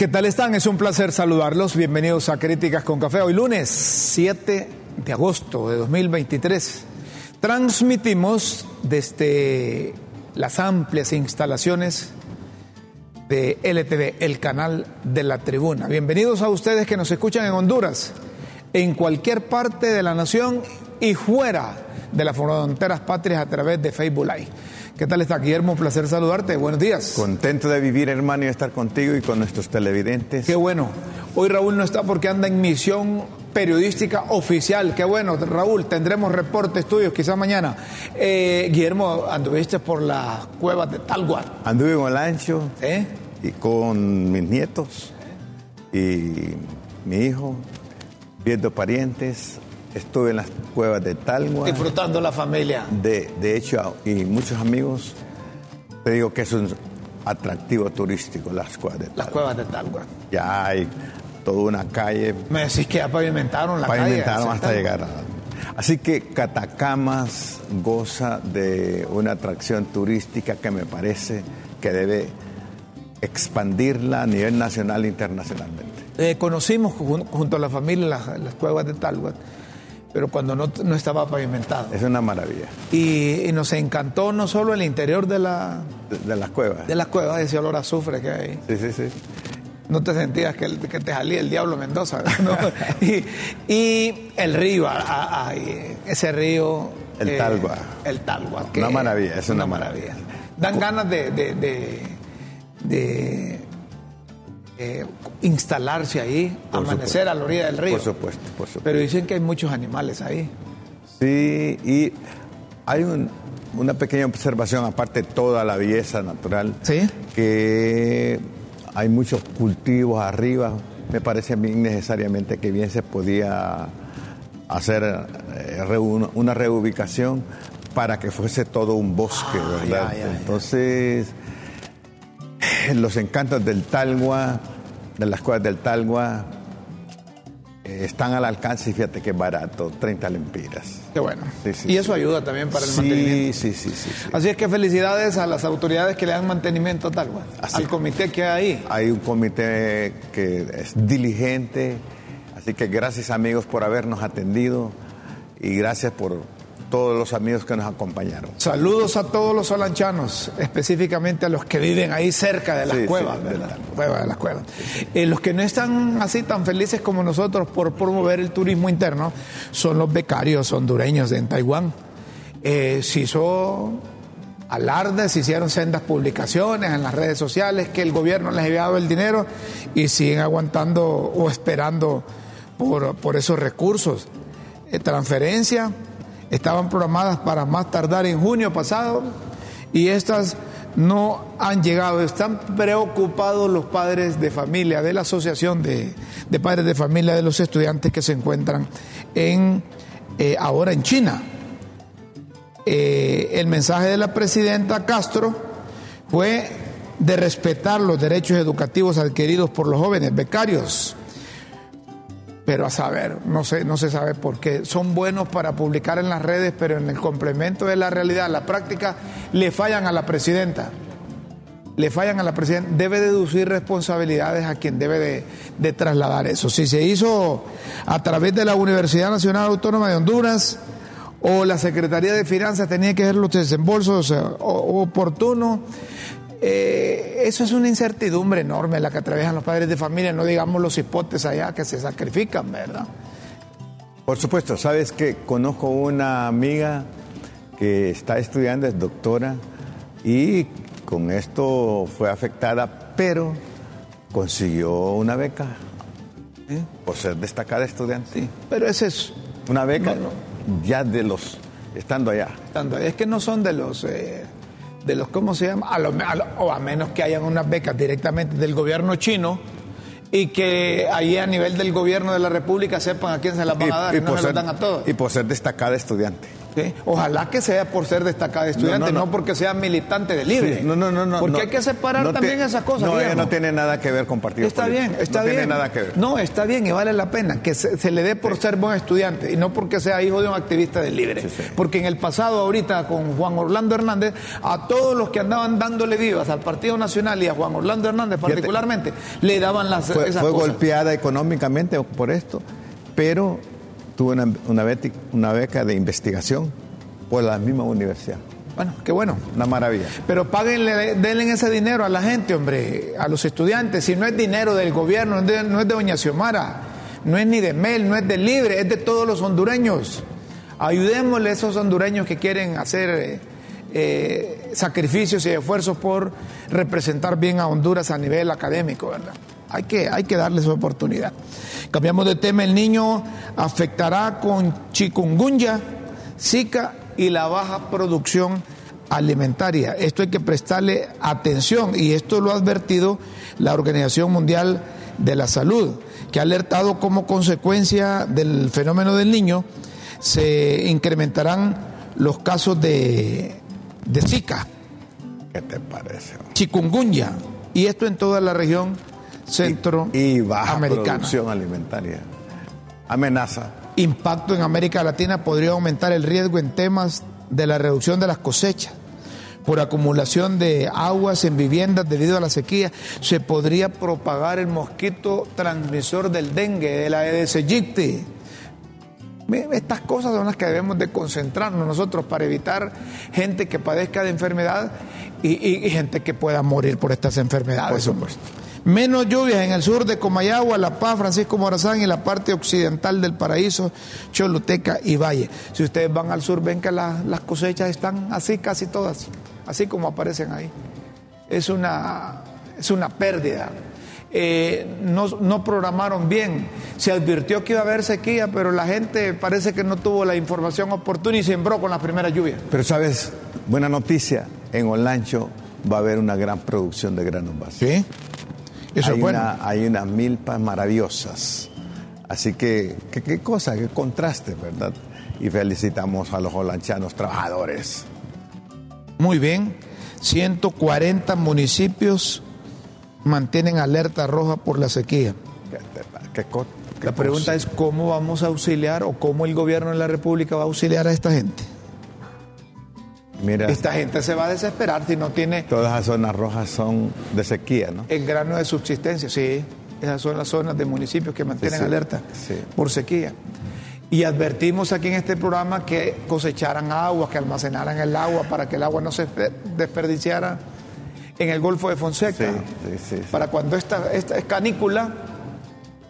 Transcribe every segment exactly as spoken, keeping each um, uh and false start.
¿Qué tal están? Es un placer saludarlos. Bienvenidos a Críticas con Café. Hoy lunes siete de agosto de dos mil veintitrés. Transmitimos desde las amplias instalaciones de L T V, el canal de la tribuna. Bienvenidos a ustedes que nos escuchan en Honduras, en cualquier parte de la nación y fuera de las fronteras patrias a través de Facebook Live. ¿Qué tal está, Guillermo? Un placer saludarte. Buenos días. Contento de vivir, hermano, y estar contigo y con nuestros televidentes. Qué bueno. Hoy Raúl no está porque anda en misión periodística oficial. Qué bueno, Raúl. Tendremos reportes tuyos quizás mañana. Eh, Guillermo, anduviste por las cuevas de Talgua. Anduve con Olancho, ¿eh? Y con mis nietos y mi hijo, viendo parientes. Estuve en las cuevas de Talgua. Disfrutando la familia. De, de hecho, y muchos amigos, te digo que es un atractivo turístico, las cuevas de Talgua. Las cuevas de Talgua. Ya hay toda una calle. Me decís que ya pavimentaron la pavimentaron calle. Pavimentaron hasta llegar a... Así que Catacamas goza de una atracción turística que me parece que debe expandirla a nivel nacional e internacionalmente. Eh, conocimos junto a la familia las, las cuevas de Talgua, pero cuando no, no estaba pavimentado. Es una maravilla. Y, y nos encantó no solo el interior de, la, de, de las cuevas. De las cuevas, ese olor a azufre que hay. Sí, sí, sí. No te sentías que, que te salía el diablo Mendoza, ¿no? y, y el río, a, a, a, ese río... El eh, Talgua. El Talgua. Que una maravilla, es una, una maravilla. maravilla. Dan ganas de... de, de, de Eh, instalarse ahí, por amanecer supuesto. A la orilla del río. Por supuesto, por supuesto. Pero dicen que hay muchos animales ahí. Sí, y hay un, una pequeña observación, aparte de toda la belleza natural, ¿sí? Que hay muchos cultivos arriba. Me parece bien necesariamente que bien se podía hacer eh, una reubicación para que fuese todo un bosque, ah, ¿verdad? Ya, ya, Entonces... Ya. Los encantos del Talgua, de las cuevas del Talgua, eh, están al alcance y fíjate que es barato, treinta lempiras. Qué bueno. Sí, sí, y eso sí. Ayuda también para el sí, mantenimiento. Sí, sí, sí, sí. Así es que felicidades a las autoridades que le dan mantenimiento a Talgua, así al comité que hay ahí. Hay un comité que es diligente, así que gracias amigos por habernos atendido y gracias por... todos los amigos que nos acompañaron. Saludos a todos los olanchanos, específicamente a los que viven ahí cerca de las sí, cuevas, sí, de la cueva de las cuevas. Sí, sí. Eh, los que no están así tan felices como nosotros por promover el turismo interno son los becarios hondureños en Taiwán. Eh, se hizo alarde, se hicieron sendas publicaciones en las redes sociales que el gobierno les había dado el dinero y siguen aguantando o esperando por, por esos recursos. Eh, transferencia. Estaban programadas para más tardar en junio pasado y estas no han llegado. Están preocupados los padres de familia de la Asociación de, de Padres de Familia de los Estudiantes que se encuentran en eh, ahora en China. Eh, el mensaje de la presidenta Castro fue de respetar los derechos educativos adquiridos por los jóvenes becarios. Pero a saber, no se, no se sabe por qué. Son buenos para publicar en las redes, pero en el complemento de la realidad, la práctica, le fallan a la presidenta. Le fallan a la presidenta. Debe deducir responsabilidades a quien debe de, de trasladar eso. Si se hizo a través de la Universidad Nacional Autónoma de Honduras o la Secretaría de Finanzas tenía que hacer los desembolsos oportunos, Eh, eso es una incertidumbre enorme la que atraviesan los padres de familia, no digamos los hipotes allá que se sacrifican, ¿verdad? Por supuesto, sabes que conozco una amiga que está estudiando, es doctora y con esto fue afectada, pero consiguió una beca, ¿eh? Por ser destacada estudiante. Sí, pero ese es una beca no, no. ya de los estando allá. Estando allá. Es que no son de los eh... de los, ¿cómo se llama? A lo, a lo, o a menos que hayan unas becas directamente del gobierno chino y que ahí a nivel del gobierno de la República sepan a quién se las van a dar y, y no se las dan a todos. Y por ser destacada estudiante. ¿Sí? Ojalá que sea por ser destacada estudiante, no, no, no. no porque sea militante de Libre. Sí. No, no, no, no. Porque no, hay que separar no también te, esas cosas. No, ella no tiene nada que ver con partidos Está políticos. bien, está no bien. No tiene nada que ver. No, está bien y vale la pena que se, se le dé por sí. ser buen estudiante y no porque sea hijo de un activista de Libre. Sí, sí. Porque en el pasado, ahorita, con Juan Orlando Hernández, a todos los que andaban dándole vivas al Partido Nacional y a Juan Orlando Hernández particularmente, Fíjate, le daban las fue, esas fue cosas. Fue golpeada económicamente por esto, pero... tuve una, una, beca, una beca de investigación por la misma universidad. Bueno, qué bueno. Una maravilla. Pero páguenle, denle ese dinero a la gente, hombre, a los estudiantes. Si no es dinero del gobierno, no es de, no es de doña Xiomara, no es ni de Mel, no es de Libre, es de todos los hondureños. Ayudémosle a esos hondureños que quieren hacer eh, sacrificios y esfuerzos por representar bien a Honduras a nivel académico, ¿verdad? Hay que, hay que darle su oportunidad. Cambiamos de tema. El niño afectará con chikungunya, zika y la baja producción alimentaria. Esto hay que prestarle atención y esto lo ha advertido la Organización Mundial de la Salud, que ha alertado como consecuencia del fenómeno del niño se incrementarán los casos de, de zika. ¿Qué te parece? Chikungunya. Y esto en toda la región centro y, y baja americana. Producción alimentaria. Amenaza. Impacto en América Latina podría aumentar el riesgo en temas de la reducción de las cosechas. Por acumulación de aguas en viviendas debido a la sequía, se podría propagar el mosquito transmisor del dengue, de la Aedes aegypti. Estas cosas son las que debemos de concentrarnos nosotros para evitar gente que padezca de enfermedad y, y, y gente que pueda morir por estas enfermedades. Por supuesto. Menos lluvias en el sur de Comayagua, La Paz, Francisco Morazán y la parte occidental del Paraíso, Choluteca y Valle. Si ustedes van al sur, ven que la, las cosechas están así casi todas, así como aparecen ahí. Es una, es una pérdida. Eh, no, no programaron bien. Se advirtió que iba a haber sequía, pero la gente parece que no tuvo la información oportuna y sembró con las primeras lluvias. Pero sabes, buena noticia, en Olancho va a haber una gran producción de granos básicos. ¿Sí? Eso hay, bueno. una, hay unas milpas maravillosas, así que qué cosa, qué contraste, ¿verdad? Y felicitamos a los olanchanos trabajadores. Muy bien, ciento cuarenta municipios mantienen alerta roja por la sequía. ¿Qué, qué, qué la pregunta cosa? Es cómo vamos a auxiliar o cómo el gobierno de la República va a auxiliar a esta gente. Mira, esta gente se va a desesperar si no tiene... Todas las zonas rojas son de sequía, ¿no? El grano de subsistencia, sí. Esas son las zonas de municipios que mantienen sí, sí, alerta sí. por sequía. Y advertimos aquí en este programa que cosecharan agua, que almacenaran el agua para que el agua no se desperdiciara en el Golfo de Fonseca. Sí, sí, sí, sí. Para cuando esta, esta canícula,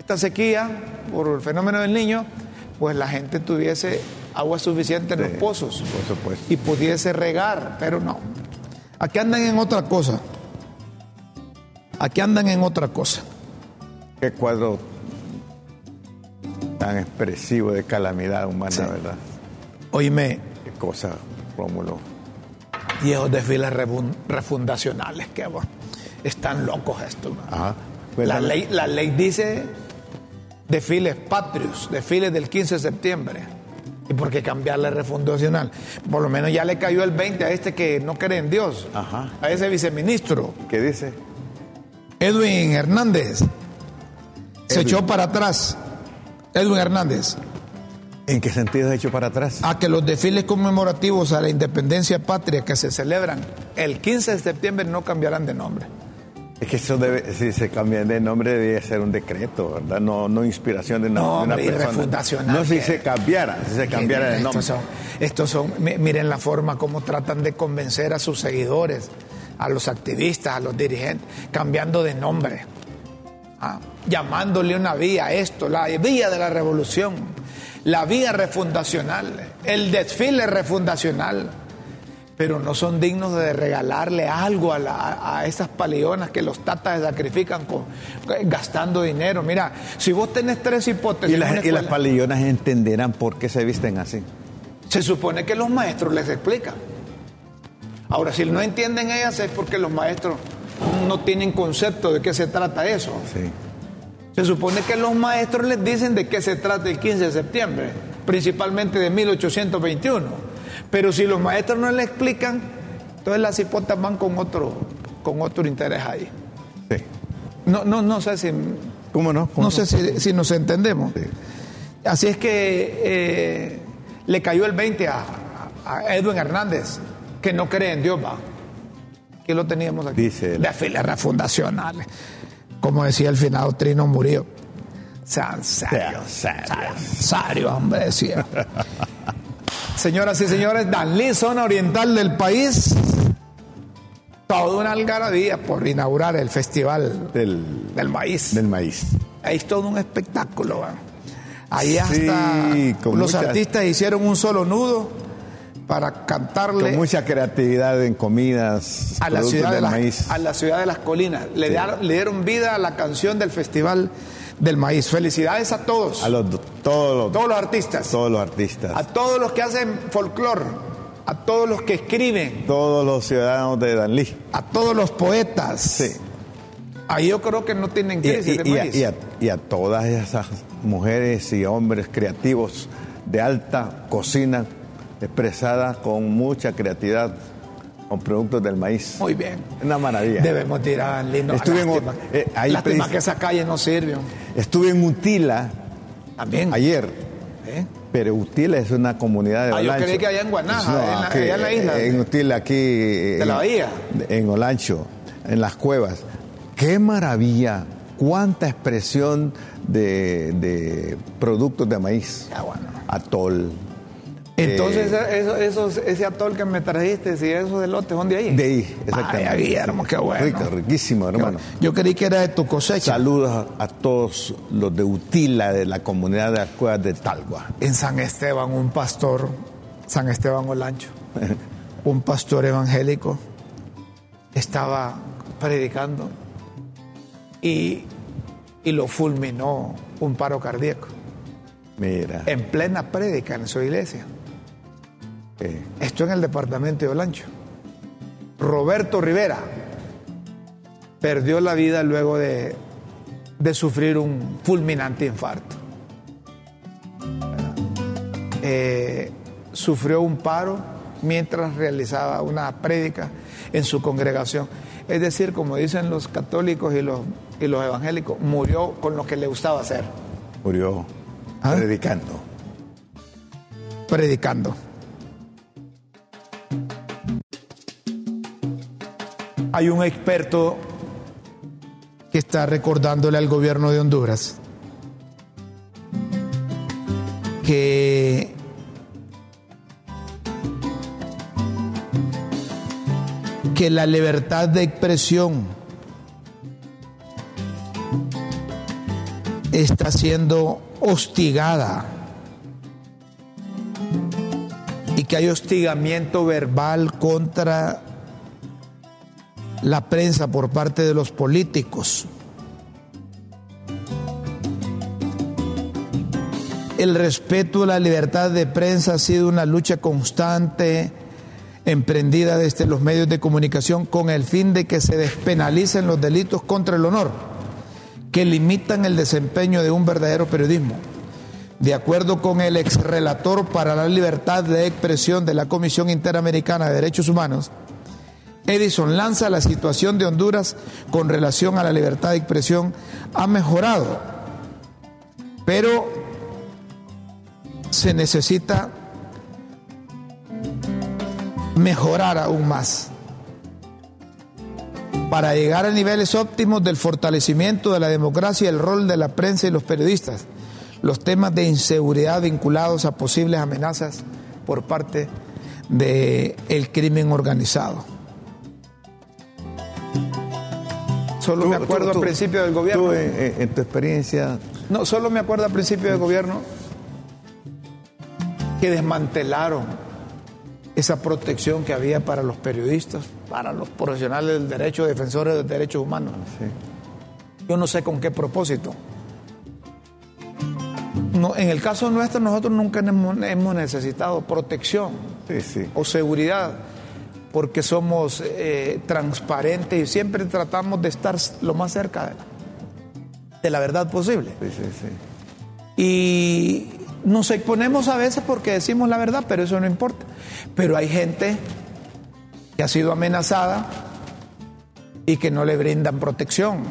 esta sequía, por el fenómeno del niño, pues la gente tuviese... agua suficiente en sí, los pozos por supuesto. Y pudiese regar, pero no. Aquí andan en otra cosa. Aquí andan en otra cosa. Qué cuadro tan expresivo de calamidad humana, sí. ¿verdad? Oíme. Qué cosa, Rómulo. Y esos desfiles refundacionales que bueno, están locos estos. Ajá. Pues la, la... Ley, la ley dice desfiles patrios, desfiles del quince de septiembre. ¿Y por qué cambiar la refundacional? Por lo menos ya le cayó el veinte a este que no cree en Dios. Ajá. A ese viceministro. ¿Qué dice? Edwin Hernández. Edwin. Se echó para atrás. Edwin Hernández. ¿En qué sentido se echó para atrás? A que los desfiles conmemorativos a la independencia patria que se celebran el quince de septiembre no cambiarán de nombre. Es que eso debe, si se cambia de nombre, debe ser un decreto, ¿verdad? No, no inspiración de una, no, de una hombre, persona. No, si se cambiara, si se cambiara de nombre. Estos son, estos son, miren la forma como tratan de convencer a sus seguidores, a los activistas, a los dirigentes, cambiando de nombre, ¿ah? Llamándole una vía a esto, la vía de la revolución, la vía refundacional, el desfile refundacional. Pero no son dignos de regalarle algo a, la, a esas paleonas que los tatas se sacrifican con, gastando dinero. Mira, si vos tenés tres hipótesis... Y, la, escuela, y las paleonas entenderán por qué se visten así. Se supone que los maestros les explican. Ahora, si no entienden ellas es porque los maestros no tienen concepto de qué se trata eso. Sí. Se supone que los maestros les dicen de qué se trata el quince de septiembre, principalmente de mil ochocientos veintiuno. Pero si los maestros no le explican, entonces las hipotas van con otro, con otro interés ahí. Sí. No, no, no sé si... ¿Cómo no? ¿Cómo no, no sé si, si nos entendemos. Sí. Así es que eh, le cayó el veinte a, a Edwin Hernández, que no cree en Dios, va. Que lo teníamos aquí. Dice las filas fundacionales. Como decía el finado Trino Murillo. Sansario, sansario, hombre, decía. Señoras y señores, Danlí, zona oriental del país. Toda una algarabía por inaugurar el festival del, del maíz. Del maíz. Ahí es todo un espectáculo, ¿verdad? Ahí hasta sí, los muchas... artistas hicieron un solo nudo para cantarle. Con mucha creatividad en comidas. A la ciudad del de maíz. Las, a la ciudad de las colinas. Le, sí. da, le dieron vida a la canción del festival del maíz. Felicidades a todos. A los, todos, los, todos los artistas. Todos los artistas. A todos los que hacen folclore. A todos los que escriben. Todos los ciudadanos de Danlí. A todos los poetas. Sí. Ahí yo creo que no tienen crisis y, y, de maíz. Y a, y a todas esas mujeres y hombres creativos de alta cocina, expresadas con mucha creatividad, con productos del maíz. Muy bien. Una maravilla. Debemos tirar lindo. Estuve lástima, en, eh, ahí lástima que esas calles no sirven. Estuve en Utila también ayer. ¿Eh? Pero Utila es una comunidad de Olancho. Ah, yo creí que allá en Guanaja, no, en, la, aquí, allá en la isla. En Utila, aquí. ¿De en, la bahía? En Olancho, en las cuevas. ¡Qué maravilla! ¡Cuánta expresión de, de productos de maíz! Ah, bueno. Atol. Entonces, eh, eso, eso, ese atol que me trajiste, si esos elotes son de ahí. De ahí, exactamente. Ay, Guillermo, qué bueno. Rico, riquísimo, hermano. Bueno. Yo creí que era de tu cosecha. Saludos a, a todos los de Utila, de la comunidad de las cuevas de Talgua. En San Esteban, un pastor, San Esteban Olancho, un pastor evangélico, estaba predicando y, y lo fulminó un paro cardíaco. Mira. En plena prédica en su iglesia. Eh. Esto en el departamento de Olancho. Roberto Rivera perdió la vida luego de, de sufrir un fulminante infarto. Eh, sufrió un paro mientras realizaba una prédica en su congregación. Es decir, como dicen los católicos y los, y los evangélicos, murió con lo que le gustaba hacer. Murió ¿Ah? predicando. Predicando. Hay un experto que está recordándole al gobierno de Honduras que que la libertad de expresión está siendo hostigada y que hay hostigamiento verbal contra la prensa por parte de los políticos. El respeto a la libertad de prensa ha sido una lucha constante emprendida desde los medios de comunicación con el fin de que se despenalicen los delitos contra el honor que limitan el desempeño de un verdadero periodismo. De acuerdo con el exrelator para la libertad de expresión de la Comisión Interamericana de Derechos Humanos, Edison Lanza, la situación de Honduras con relación a la libertad de expresión ha mejorado, pero se necesita mejorar aún más para llegar a niveles óptimos del fortalecimiento de la democracia y el rol de la prensa y los periodistas. Los temas de inseguridad vinculados a posibles amenazas por parte del crimen organizado. Solo tú, me acuerdo tú, tú, al principio del gobierno. Tú, en, en tu experiencia. No, solo me acuerdo al principio del gobierno que desmantelaron esa protección que había para los periodistas, para los profesionales del derecho, defensores de derechos humanos. Sí. Yo no sé con qué propósito. No, en el caso nuestro, nosotros nunca hemos necesitado protección sí, sí. o seguridad, porque somos eh, transparentes y siempre tratamos de estar lo más cerca de la, de la verdad posible. Sí, sí, sí. Y Nos exponemos a veces porque decimos la verdad, pero eso no importa. Pero hay gente que ha sido amenazada y que no le brindan protección.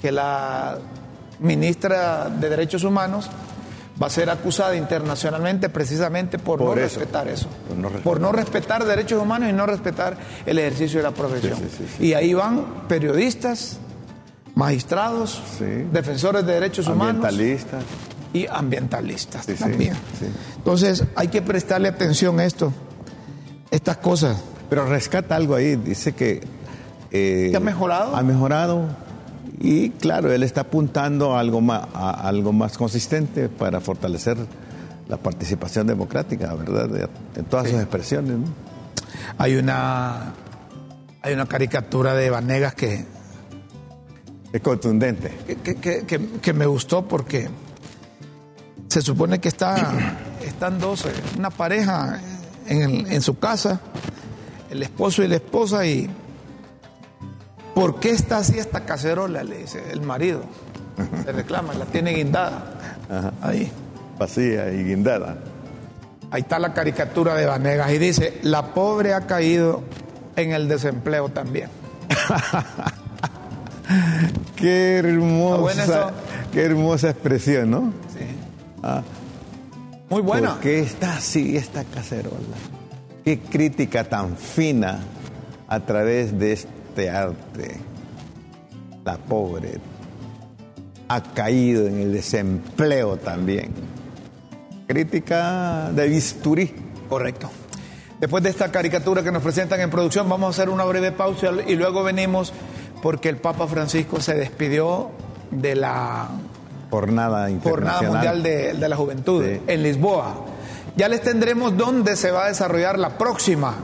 Que la ministra de Derechos Humanos va a ser acusada internacionalmente precisamente por, por no eso, respetar eso. Por no respetar. por no respetar derechos humanos y no respetar el ejercicio de la profesión. Sí, sí, sí, sí. Y ahí van periodistas, magistrados, sí. defensores de derechos humanos. Ambientalistas. Y ambientalistas sí, también. Sí, sí. Entonces, hay que prestarle atención a esto, estas cosas. Pero rescata algo ahí, dice que... Eh, ¿Que ha mejorado? Ha mejorado y, claro, él está apuntando a algo más, a algo más consistente para fortalecer la participación democrática, ¿verdad? En todas sí. sus expresiones, ¿no? Hay una, hay una caricatura de Vanegas que... Es contundente. Que, que, que, que me gustó porque... Se supone que está, están dos, una pareja en, el, en su casa, el esposo y la esposa, y ¿por qué está así esta cacerola? Le dice el marido, le reclama, la tiene guindada. Ajá. Ahí. Vacía y guindada. Ahí está la caricatura de Vanegas y dice, la pobre ha caído en el desempleo también. Qué hermosa, qué hermosa expresión, ¿no? Sí. Ah, muy buena. Porque está así esta cacerola. Qué crítica tan fina a través de este arte. La pobre ha caído en el desempleo también. Crítica de bisturí. Correcto. Después de esta caricatura que nos presentan en producción, vamos a hacer una breve pausa y luego venimos porque el Papa Francisco se despidió de la... Jornada Internacional. Jornada Mundial de, de la Juventud sí. en Lisboa. Ya les tendremos dónde se va a desarrollar la próxima.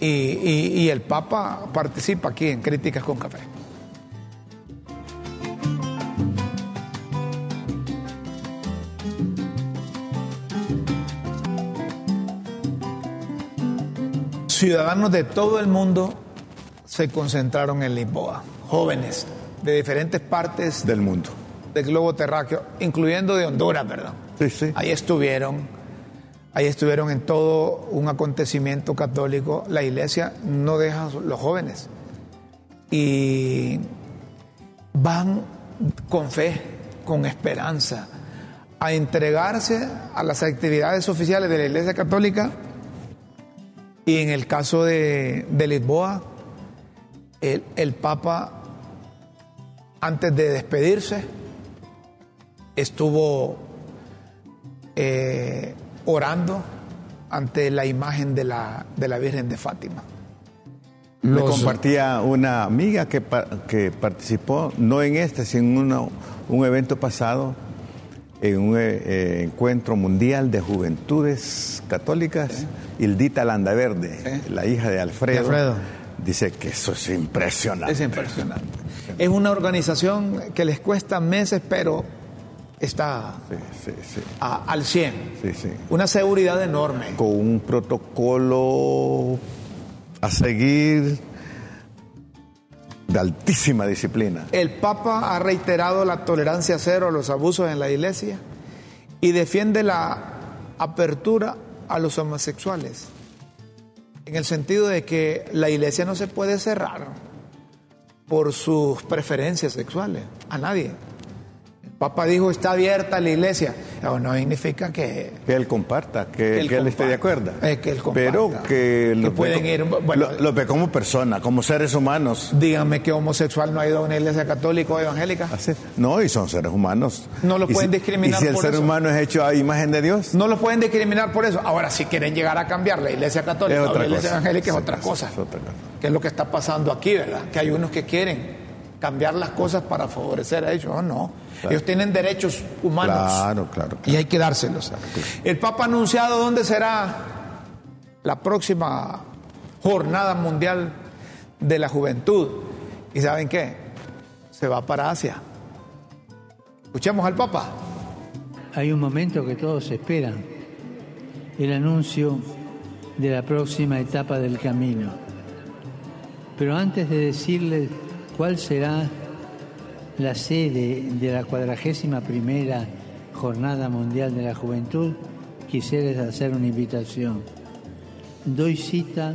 Y, y, y el Papa participa aquí en Críticas con Café. Ciudadanos de todo el mundo se concentraron en Lisboa. Jóvenes de diferentes partes del mundo. Del globo terráqueo, incluyendo de Honduras, ¿verdad? Sí, sí. Ahí estuvieron, ahí estuvieron en todo un acontecimiento católico. La iglesia no deja a los jóvenes y van con fe, con esperanza, a entregarse a las actividades oficiales de la iglesia católica y en el caso de, de Lisboa, el, el Papa, antes de despedirse, estuvo eh, orando ante la imagen de la, de la Virgen de Fátima. Los... Me compartía una amiga que, que participó, no en este, sino en una, un evento pasado, en un eh, encuentro mundial de juventudes católicas, ¿Eh? Hildita Landaverde, ¿Eh? la hija de Alfredo, de Alfredo, dice que eso es impresionante. Es impresionante. Es una organización que les cuesta meses, pero... Está sí, sí, sí. A, al cien. Sí, sí. Una seguridad enorme. Con un protocolo a seguir de altísima disciplina. El Papa ha reiterado la tolerancia cero a los abusos en la iglesia y defiende la apertura a los homosexuales. En el sentido de que la iglesia no se puede cerrar por sus preferencias sexuales a nadie. Papá dijo, está abierta la iglesia. No, no significa que... Que él comparta, que, que, él, que él esté de acuerdo. Es que él comparta. Pero que... Los que pueden ve, ir... Bueno, lo, lo ve como persona, como seres humanos. Díganme que homosexual no ha ido a una iglesia católica o evangélica. Así, no, y son seres humanos. No los pueden si, discriminar por eso. ¿Y si el ser eso? humano es hecho a imagen de Dios? No los pueden discriminar por eso. Ahora, si quieren llegar a cambiar la iglesia católica o la iglesia evangélica, es, es otra cosa. Es otra cosa. Que es lo que está pasando aquí, ¿verdad? Que hay unos que quieren cambiar las cosas para favorecer a ellos. Oh, no. Claro. Ellos tienen derechos humanos. Claro, claro, claro. Y hay que dárselos. Claro, claro. El Papa ha anunciado dónde será la próxima Jornada Mundial de la Juventud. ¿Y saben qué? Se va para Asia. Escuchemos al Papa. Hay un momento que todos esperan. El anuncio de la próxima etapa del camino. Pero antes de decirles ¿cuál será la sede de la cuadragésima primera Jornada Mundial de la Juventud, quisiera hacer una invitación. Doy cita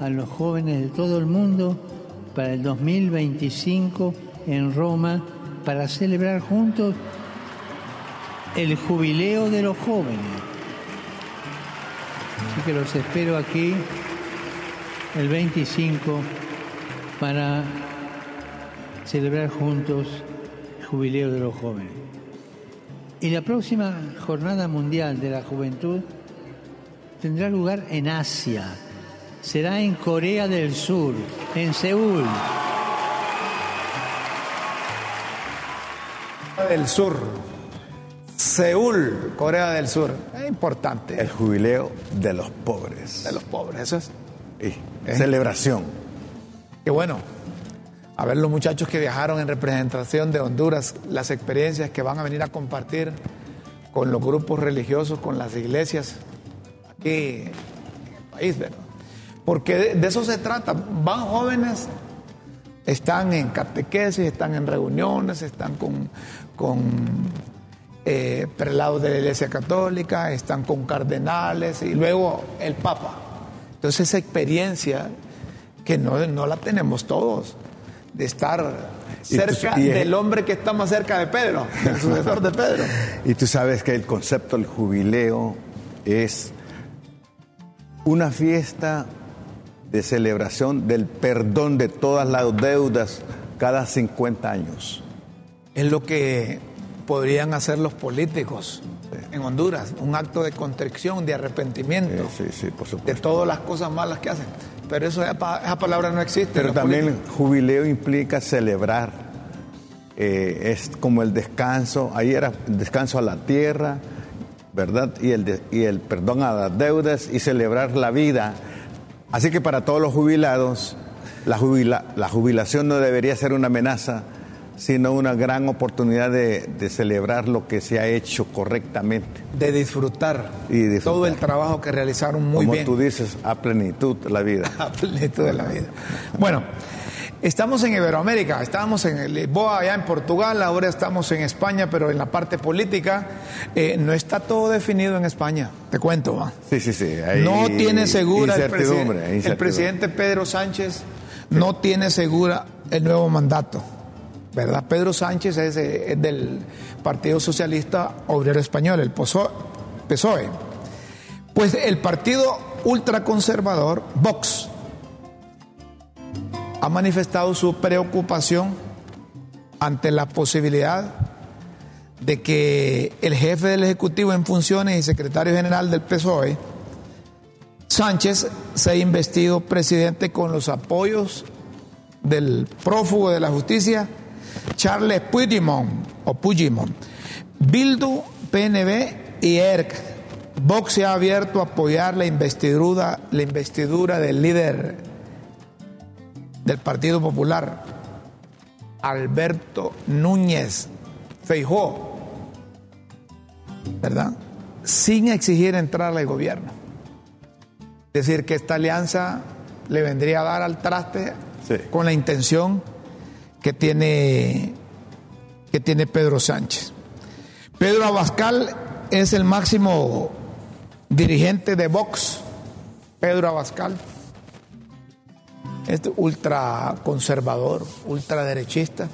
a los jóvenes de todo el mundo para el dos mil veinticinco en Roma para celebrar juntos el jubileo de los jóvenes. Así que los espero aquí el veinticinco para celebrar juntos el jubileo de los jóvenes. Y la próxima Jornada Mundial de la Juventud tendrá lugar en Asia. Será en Corea del Sur, en Seúl. Del Sur. Seúl, Corea del Sur. Es importante. El jubileo de los pobres. De los pobres, eso es. Sí. ¿Eh? Celebración. Qué bueno. A ver los muchachos que viajaron en representación de Honduras, las experiencias que van a venir a compartir con los grupos religiosos, con las iglesias aquí en el país, ¿verdad? Porque de, de eso se trata. Van jóvenes, están en catequesis, están en reuniones, están con, con eh, prelados de la Iglesia Católica, están con cardenales y luego el Papa. Entonces esa experiencia que no, no la tenemos todos, de estar cerca y tú, y del hombre que está más cerca de Pedro, el sucesor de Pedro. Y tú sabes que el concepto del jubileo es una fiesta de celebración del perdón de todas las deudas cada cincuenta años. Es lo que podrían hacer los políticos en Honduras, un acto de contrición, de arrepentimiento, sí, sí, sí, por supuesto, de todas las cosas malas que hacen. Pero eso, esa palabra no existe. Pero también política. Jubileo implica celebrar, eh, es como el descanso, ahí era el descanso a la tierra, ¿verdad? Y el, de, y el perdón a las deudas y celebrar la vida. Así que para todos los jubilados, la, jubila, la jubilación no debería ser una amenaza, sino una gran oportunidad de, de celebrar lo que se ha hecho correctamente. De disfrutar, y disfrutar todo el trabajo que realizaron muy bien. Como tú dices, a plenitud la vida. A plenitud de la vida. Bueno, estamos en Iberoamérica, estábamos en Lisboa, allá en Portugal, ahora estamos en España, pero en la parte política eh, no está todo definido en España, te cuento. ¿Va? Sí, sí, sí. Hay no tiene segura incertidumbre, el, presi- incertidumbre. El presidente Pedro Sánchez sí. No tiene segura el nuevo mandato. ¿Verdad? Pedro Sánchez es, es del Partido Socialista Obrero Español, el P S O E. Pues el partido ultraconservador, Vox, ha manifestado su preocupación ante la posibilidad de que el jefe del Ejecutivo en funciones y secretario general del P S O E, Sánchez, sea investido presidente con los apoyos del prófugo de la justicia, Charles Puigdemont, o Puigdemont, Bildu, P N V y E R C. Vox se ha abierto a apoyar la investidura, la investidura del líder del Partido Popular, Alberto Núñez Feijóo, ¿verdad? Sin exigir entrar al gobierno. Es decir, que esta alianza le vendría a dar al traste sí. Con la intención que tiene, que tiene Pedro Sánchez. Pedro Abascal es el máximo dirigente de Vox. Pedro Abascal es ultraconservador, ultraderechista.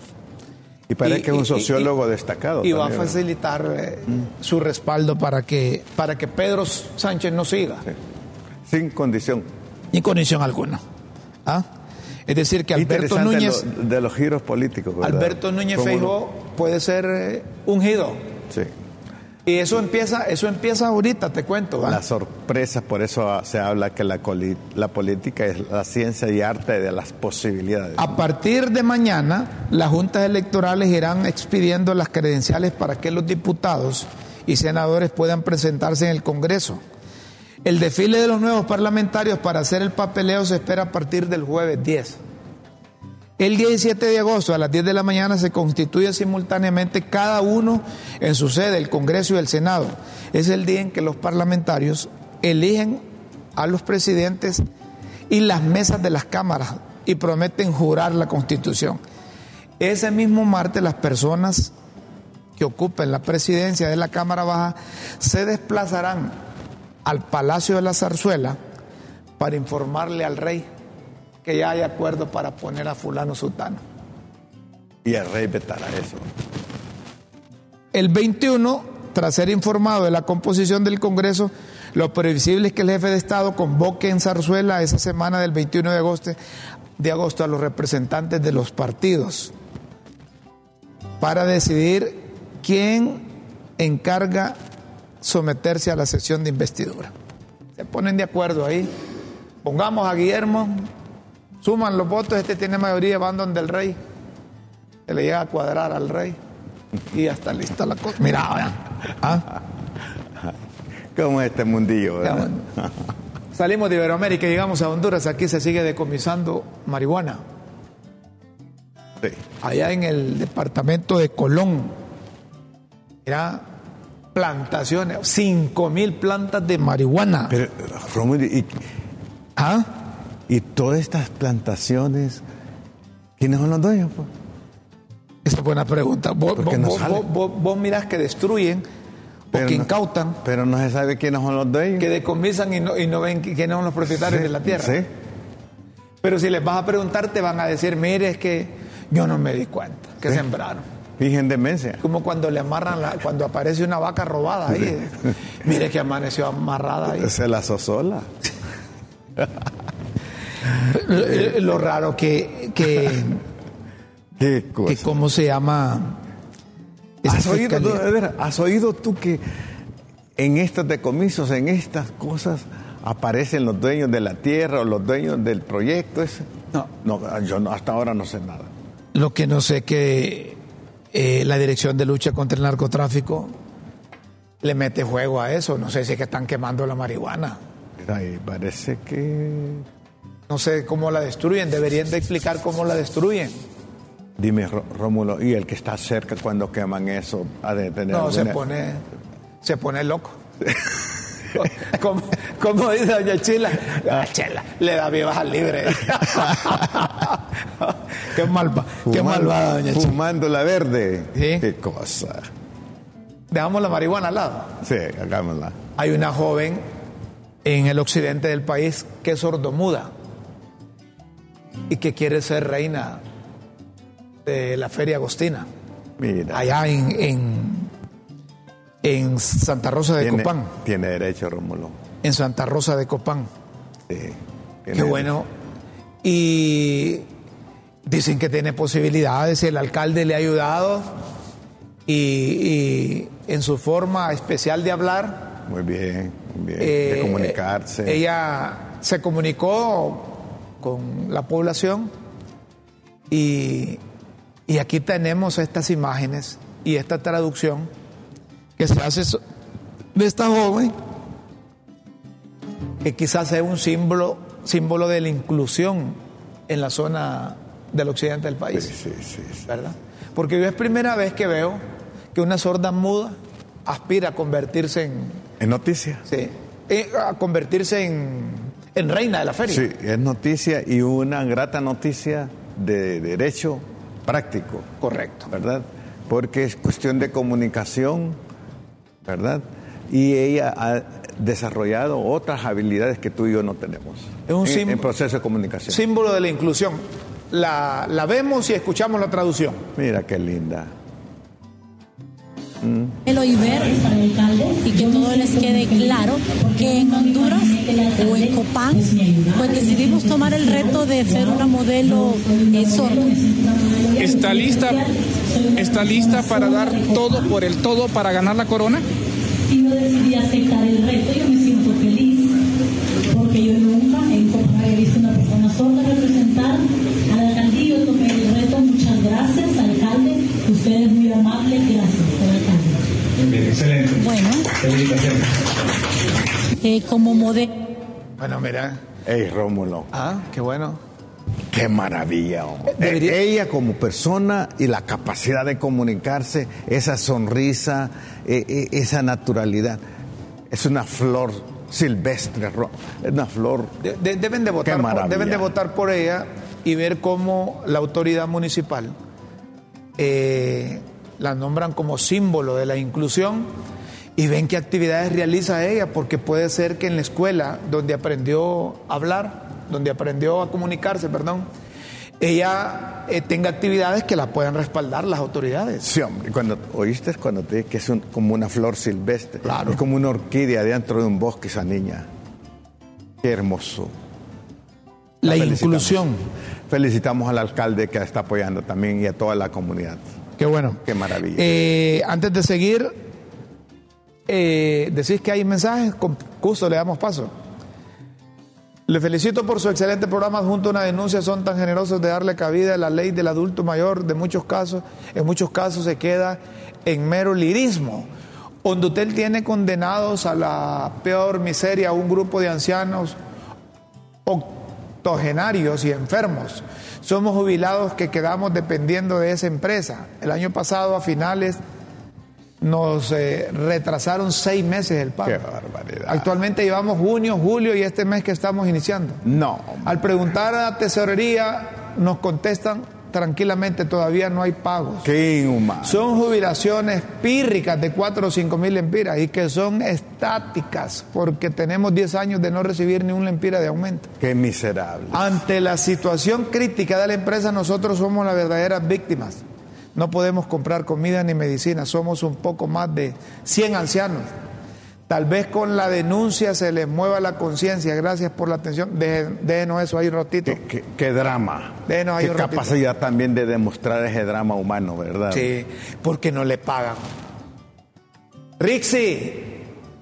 Y parece y, que es un sociólogo y, y, destacado. Y también, va a facilitar eh, mm. su respaldo para que, para que Pedro Sánchez no siga. Sí. Sin condición. Sin condición alguna. ¿Ah? Es decir, que Alberto Núñez... Lo, de los giros políticos, ¿verdad? Alberto Núñez Feijóo puede ser eh, ungido. Sí. Y eso empieza eso empieza ahorita, te cuento. ¿Verdad? Las sorpresas, por eso se habla que la, la política es la ciencia y arte de las posibilidades. A partir de mañana, las juntas electorales irán expidiendo las credenciales para que los diputados y senadores puedan presentarse en el Congreso. El desfile de los nuevos parlamentarios para hacer el papeleo se espera a partir del jueves diez. El diecisiete de agosto a las diez de la mañana se constituye simultáneamente cada uno en su sede, el Congreso y el Senado. Es el día en que los parlamentarios eligen a los presidentes y las mesas de las cámaras y prometen jurar la Constitución. Ese mismo martes las personas que ocupen la presidencia de la Cámara Baja se desplazarán al Palacio de la Zarzuela para informarle al rey que ya hay acuerdo para poner a fulano sutano. Y el rey vetará eso. El veintiuno, tras ser informado de la composición del Congreso, lo previsible es que el jefe de Estado convoque en Zarzuela esa semana del veintiuno de agosto, de agosto a los representantes de los partidos para decidir quién encarga someterse a la sesión de investidura. Se ponen de acuerdo ahí. Pongamos a Guillermo, suman los votos, este tiene mayoría, van donde el rey, se le llega a cuadrar al rey y ya está lista la cosa. Mira, vean. ¿Ah? ¿Cómo es este mundillo? Ya, bueno. Salimos de Iberoamérica y llegamos a Honduras. Aquí se sigue decomisando marihuana. Sí. Allá en el departamento de Colón. Mira, plantaciones, cinco mil plantas de marihuana. Pero, Romulo, y, ¿ah? ¿Y todas estas plantaciones, quiénes son los dueños? Pues? Esa es buena pregunta. Vos, vos, no vos, vos, vos mirás que destruyen o que incautan. Pero no se sabe quiénes son los dueños. Que decomisan y no, y no ven quiénes son los propietarios, sí, de la tierra. Sí. Pero si les vas a preguntar, te van a decir, mire, es que yo no me di cuenta que sí sembraron. Virgen demencia. Como cuando le amarran, la, cuando aparece una vaca robada ahí. Sí. Mire que amaneció amarrada ahí. Se la sosola. lo, lo raro que... que ¿Qué cosa? Que ¿Cómo se llama? ¿Has oído, tú, a ver, ¿Has oído tú que en estos decomisos, en estas cosas, aparecen los dueños de la tierra o los dueños del proyecto ese? No. No, yo no, hasta ahora no sé nada. Lo que no sé es que eh, la Dirección de Lucha contra el Narcotráfico le mete fuego a eso. No sé si es que están quemando la marihuana. Ahí parece que... No sé cómo la destruyen, deberían de explicar cómo la destruyen. Dime, Rómulo, ¿y el que está cerca cuando queman eso ha de tener No, alguna... se pone se pone loco. como, como dice doña Chila, ah, Chela, le da vivas al libre. Qué malva, fumando, qué malvada doña Chila. Fumando la verde. ¿Sí? Qué cosa. Dejamos la marihuana al lado. Sí, hagámosla. Hay una joven en el occidente del país que es sordomuda y que quiere ser reina de la Feria Agostina. Mira. Allá en, en en Santa Rosa de tiene, Copán. Tiene derecho, Rómulo. En Santa Rosa de Copán. Sí. Tiene Qué derecho. Bueno. Y dicen que tiene posibilidades, el alcalde le ha ayudado y, y en su forma especial de hablar. Muy bien, muy bien. Eh, de comunicarse. Ella se comunicó con la población y Y aquí tenemos estas imágenes y esta traducción que se hace de esta joven, que quizás es un símbolo, símbolo de la inclusión en la zona del occidente del país. Sí, sí, sí, sí. ¿Verdad? Porque yo es primera vez que veo que una sorda muda aspira a convertirse en... En noticia. Sí, a convertirse en, en reina de la feria. Sí, es noticia y una grata noticia de derecho práctico. Correcto. ¿Verdad? Porque es cuestión de comunicación, ¿verdad? Y ella ha desarrollado otras habilidades que tú y yo no tenemos. Es un símbolo. En proceso de comunicación. Símbolo de la inclusión. La, la vemos y escuchamos la traducción. Mira qué linda. El oír y que todo les quede claro que en Honduras o en Copán pues decidimos tomar el reto de ser una modelo sorda. ¿Está lista? ¿Está lista para dar todo por el todo para ganar la corona? Si no decidí aceptar el reto, yo me siento feliz porque yo nunca en Copán he visto una persona sorda representar a la alcaldía. Yo tomé el reto. Muchas gracias, alcalde. Usted es muy amable. Gracias. Bien, excelente. Bueno. Felicitaciones. Eh, como modelo. Bueno, mira. Ey, Rómulo. Ah, qué bueno. Qué maravilla. Eh, debería... eh, ella como persona y la capacidad de comunicarse, esa sonrisa, eh, eh, esa naturalidad. Es una flor silvestre, es una flor. De, de, deben de votar por, deben de votar por ella y ver cómo la autoridad municipal eh, la nombran como símbolo de la inclusión y ven qué actividades realiza ella, porque puede ser que en la escuela donde aprendió a hablar, donde aprendió a comunicarse, perdón, ella eh, tenga actividades que la puedan respaldar las autoridades. Sí, hombre, cuando oíste cuando te que es un, como una flor silvestre, claro. Es como una orquídea dentro de un bosque esa niña. Qué hermoso. La, la felicitamos. Inclusión. Felicitamos al alcalde que la está apoyando también y a toda la comunidad. Qué bueno. Qué maravilla. Eh, antes de seguir, eh, decís que hay mensajes, con gusto le damos paso. Le felicito por su excelente programa. Junto a una denuncia, son tan generosos de darle cabida a la ley del adulto mayor. De muchos casos, en muchos casos se queda en mero lirismo. Hondutel tiene condenados a la peor miseria a un grupo de ancianos octogenarios y enfermos. Somos jubilados que quedamos dependiendo de esa empresa. El año pasado, a finales, nos eh, retrasaron seis meses el pago. Qué barbaridad. Actualmente llevamos junio, julio y este mes que estamos iniciando. No. Al preguntar a la tesorería, nos contestan tranquilamente, todavía no hay pagos. Qué inhumano. Son jubilaciones pírricas de cuatro o cinco mil lempiras y que son estáticas porque tenemos diez años de no recibir ni un lempira de aumento. Qué miserable. Ante la situación crítica de la empresa, nosotros somos las verdaderas víctimas. No podemos comprar comida ni medicina. Somos un poco más de cien ancianos. Tal vez con la denuncia se les mueva la conciencia. Gracias por la atención. Dejen, déjenos eso ahí un ratito. Qué, qué, qué drama. Déjenos ahí qué un ratito. Qué capacidad también de demostrar ese drama humano, ¿verdad? Sí, porque no le pagan. Rixi,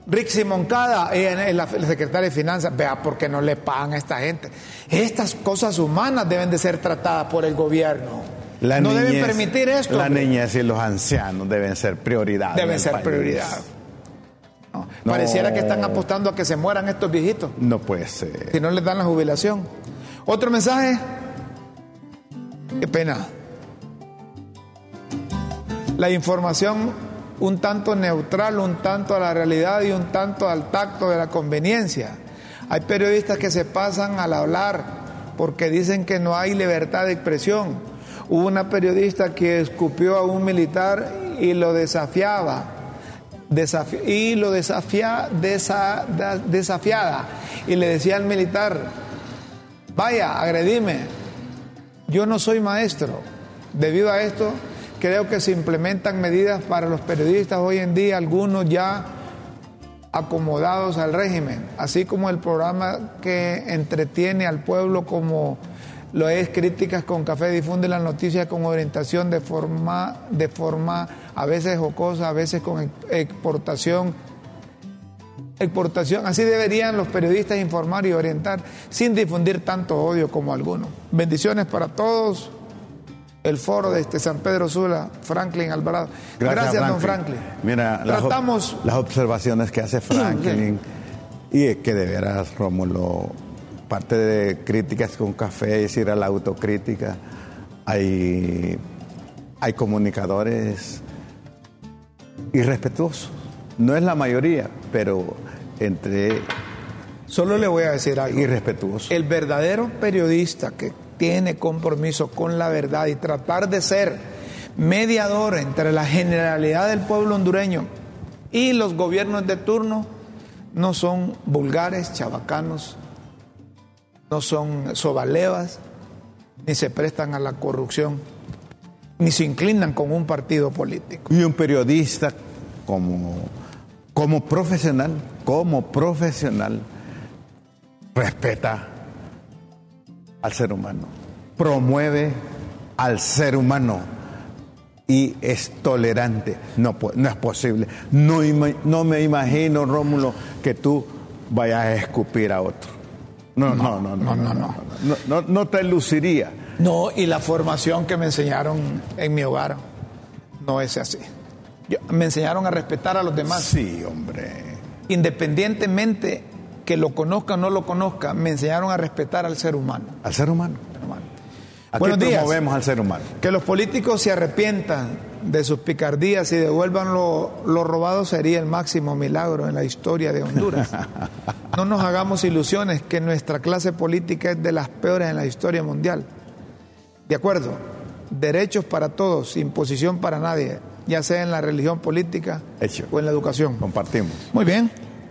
Rixi Moncada, ella es la secretaria de Finanzas. Vea, ¿por qué no le pagan a esta gente? Estas cosas humanas deben de ser tratadas por el gobierno. La no niñez, deben permitir esto. La niñez y los ancianos deben ser prioridad. Deben ser país. Prioridad. No, no. Pareciera que están apostando a que se mueran estos viejitos. No puede ser. Si no les dan la jubilación. ¿Otro mensaje? Qué pena. La información un tanto neutral, un tanto a la realidad y un tanto al tacto de la conveniencia. Hay periodistas que se pasan al hablar porque dicen que no hay libertad de expresión. Hubo una periodista que escupió a un militar y lo desafiaba, desafi- y lo desafia- desa- da- desafiada, y le decía al militar, vaya, agredime, yo no soy maestro. Debido a esto, creo que se implementan medidas para los periodistas hoy en día, algunos ya acomodados al régimen, así como el programa que entretiene al pueblo como... Lo es Críticas con Café, difunde las noticias con orientación de forma, de forma a veces jocosa, a veces con exportación. Exportación, así deberían los periodistas informar y orientar, sin difundir tanto odio como alguno. Bendiciones para todos. El foro de este San Pedro Sula, Franklin Alvarado. Gracias, Gracias Franklin. Don Franklin. Mira, Tratamos... las, ob- las observaciones que hace Franklin, y es que de veras, Rómulo... Parte de Críticas con Café, es ir a la autocrítica. Hay, hay comunicadores irrespetuosos. No es la mayoría, pero entre... Solo le voy a decir algo. Irrespetuoso. El verdadero periodista que tiene compromiso con la verdad y tratar de ser mediador entre la generalidad del pueblo hondureño y los gobiernos de turno, no son vulgares, chabacanos, no son sobalevas, ni se prestan a la corrupción, ni se inclinan con un partido político. Y un periodista como, como profesional, como profesional, respeta al ser humano, promueve al ser humano y es tolerante. No, no es posible. No, no me imagino, Rómulo, que tú vayas a escupir a otro. No no no no no, no, no, no, no, no, no, no te luciría. No, y la formación que me enseñaron en mi hogar no es así. Yo, me enseñaron a respetar a los demás. Sí, hombre. Independientemente que lo conozca o no lo conozca, me enseñaron a respetar al ser humano. Al ser humano. humano. Aquí Buenos días. Promovemos al ser humano. Que los políticos se arrepientan de sus picardías y devuelvan lo, lo robado sería el máximo milagro en la historia de Honduras. No nos hagamos ilusiones que nuestra clase política es de las peores en la historia mundial. De acuerdo, derechos para todos, imposición para nadie. ya sea en la religión política Hecho. o en la educación. Compartimos. Muy bien.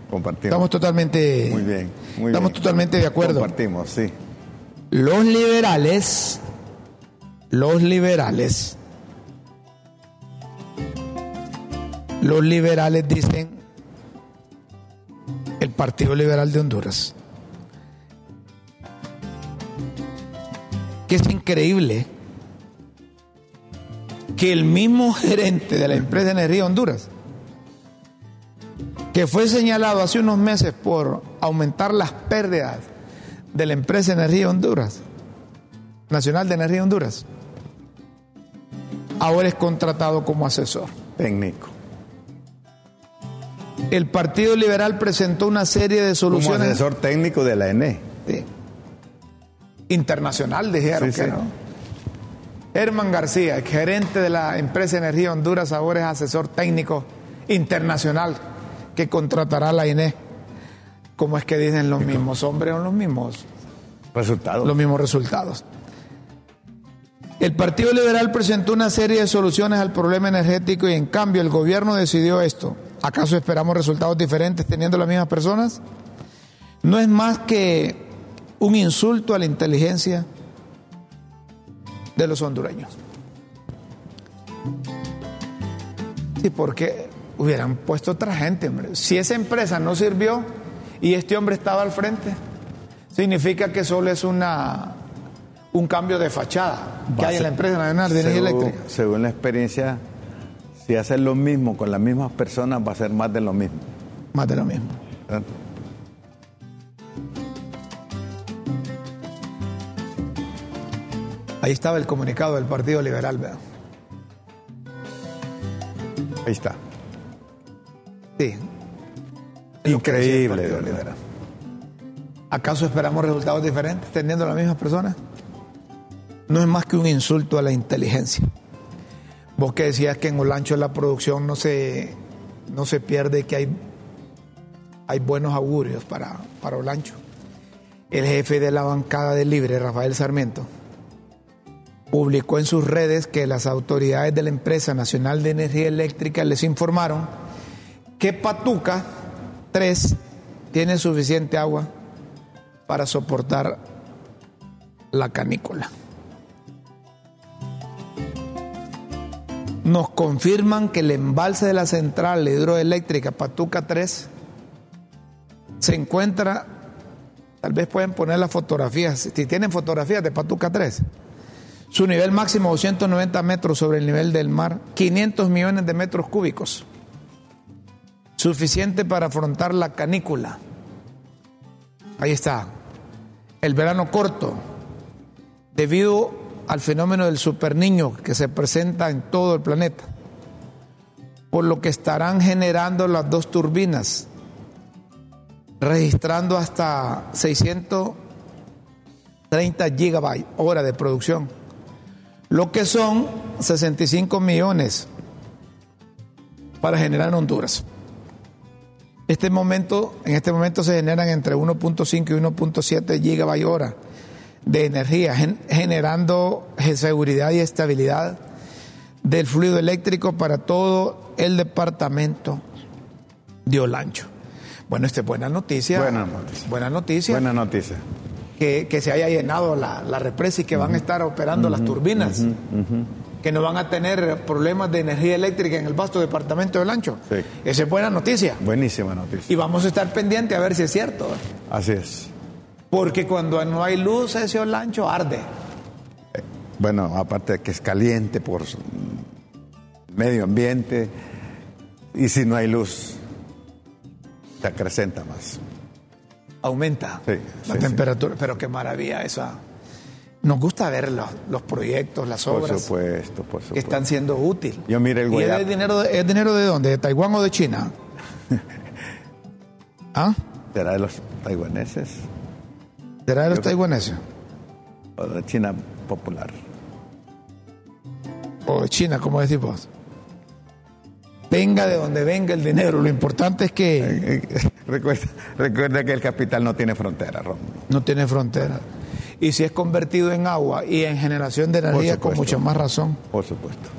Compartimos. Estamos totalmente, muy bien, muy estamos bien. totalmente de acuerdo. Compartimos, sí. Los liberales, los liberales, los liberales dicen el Partido Liberal de Honduras. Que es increíble que el mismo gerente de la empresa Energía de Honduras, que fue señalado hace unos meses por aumentar las pérdidas de la empresa Energía de Honduras, Nacional de Energía de Honduras, ahora es contratado como asesor técnico. El Partido Liberal presentó una serie de soluciones. Como asesor técnico de la E N E. Sí. Internacional, dijeron sí, que sí. no. Herman García, gerente de la empresa Energía Honduras, ahora es asesor técnico internacional que contratará a la I N E. ¿Cómo es que dicen los mismos hombres o los mismos resultados? Los mismos resultados. El Partido Liberal presentó una serie de soluciones al problema energético y en cambio el gobierno decidió esto. ¿Acaso esperamos resultados diferentes teniendo las mismas personas? No es más que un insulto a la inteligencia de los hondureños. Sí, porque hubieran puesto otra gente, hombre. Si esa empresa no sirvió y este hombre estaba al frente, significa que solo es una un cambio de fachada que Va hay en la empresa nacional de energía eléctrica. Según la experiencia, si hacen lo mismo con las mismas personas, va a ser más de lo mismo. Más de lo mismo. ¿Eh? Ahí estaba el comunicado del Partido Liberal, ¿verdad? Ahí está. Sí. Increíble. Liberal. ¿Acaso esperamos resultados diferentes teniendo las mismas personas? No es más que un insulto a la inteligencia. Vos que decías que en Olancho la producción no se, no se pierde, que hay, hay buenos augurios para, para Olancho. El jefe de la bancada de Libre, Rafael Sarmiento, publicó en sus redes que las autoridades de la empresa Nacional de Energía Eléctrica les informaron que Patuca tres tiene suficiente agua para soportar la canícula. Nos confirman que el embalse de la central hidroeléctrica Patuca tres se encuentra, tal vez pueden poner las fotografías, si tienen fotografías de Patuca tres, su nivel máximo doscientos noventa metros sobre el nivel del mar, quinientos millones de metros cúbicos, suficiente para afrontar la canícula. Ahí está, el verano corto, debido al fenómeno del superniño que se presenta en todo el planeta, por lo que estarán generando las dos turbinas, registrando hasta seiscientos treinta gigabytes hora de producción, lo que son sesenta y cinco millones para generar en Honduras. Este momento, en este momento se generan entre uno punto cinco y uno punto siete gigabytes hora de energía, gen- generando seguridad y estabilidad del fluido eléctrico para todo el departamento de Olancho. Bueno, esta es buena noticia. Buena noticia. Buena noticia. Buena noticia. Que, que se haya llenado la, la represa y que van a estar operando uh-huh, las turbinas, uh-huh, uh-huh. que no van a tener problemas de energía eléctrica en el vasto departamento de Olancho. Sí. Esa es buena noticia. Buenísima noticia. Y vamos a estar pendientes a ver si es cierto. Así es. Porque cuando no hay luz, ese Olancho arde. Eh, bueno, aparte de que es caliente por medio ambiente, y si no hay luz, se acrecenta más. Aumenta sí, la sí, temperatura, sí. Pero qué maravilla esa. Nos gusta ver los, los proyectos, las obras. Por supuesto, por supuesto. Que están siendo útiles. Yo mire el guayabo. ¿Y es dinero, es dinero de dónde? ¿De Taiwán o de China? ¿Ah? ¿Será de los taiwaneses? ¿Será de los Yo, taiwaneses? O de China popular. O de China, ¿cómo decís vos? Venga de donde venga el dinero, lo importante es que... Recuerda, recuerda que el capital no tiene frontera, Rómulo. No tiene frontera. Y si es convertido en agua y en generación de energía, con mucha más razón. Por supuesto.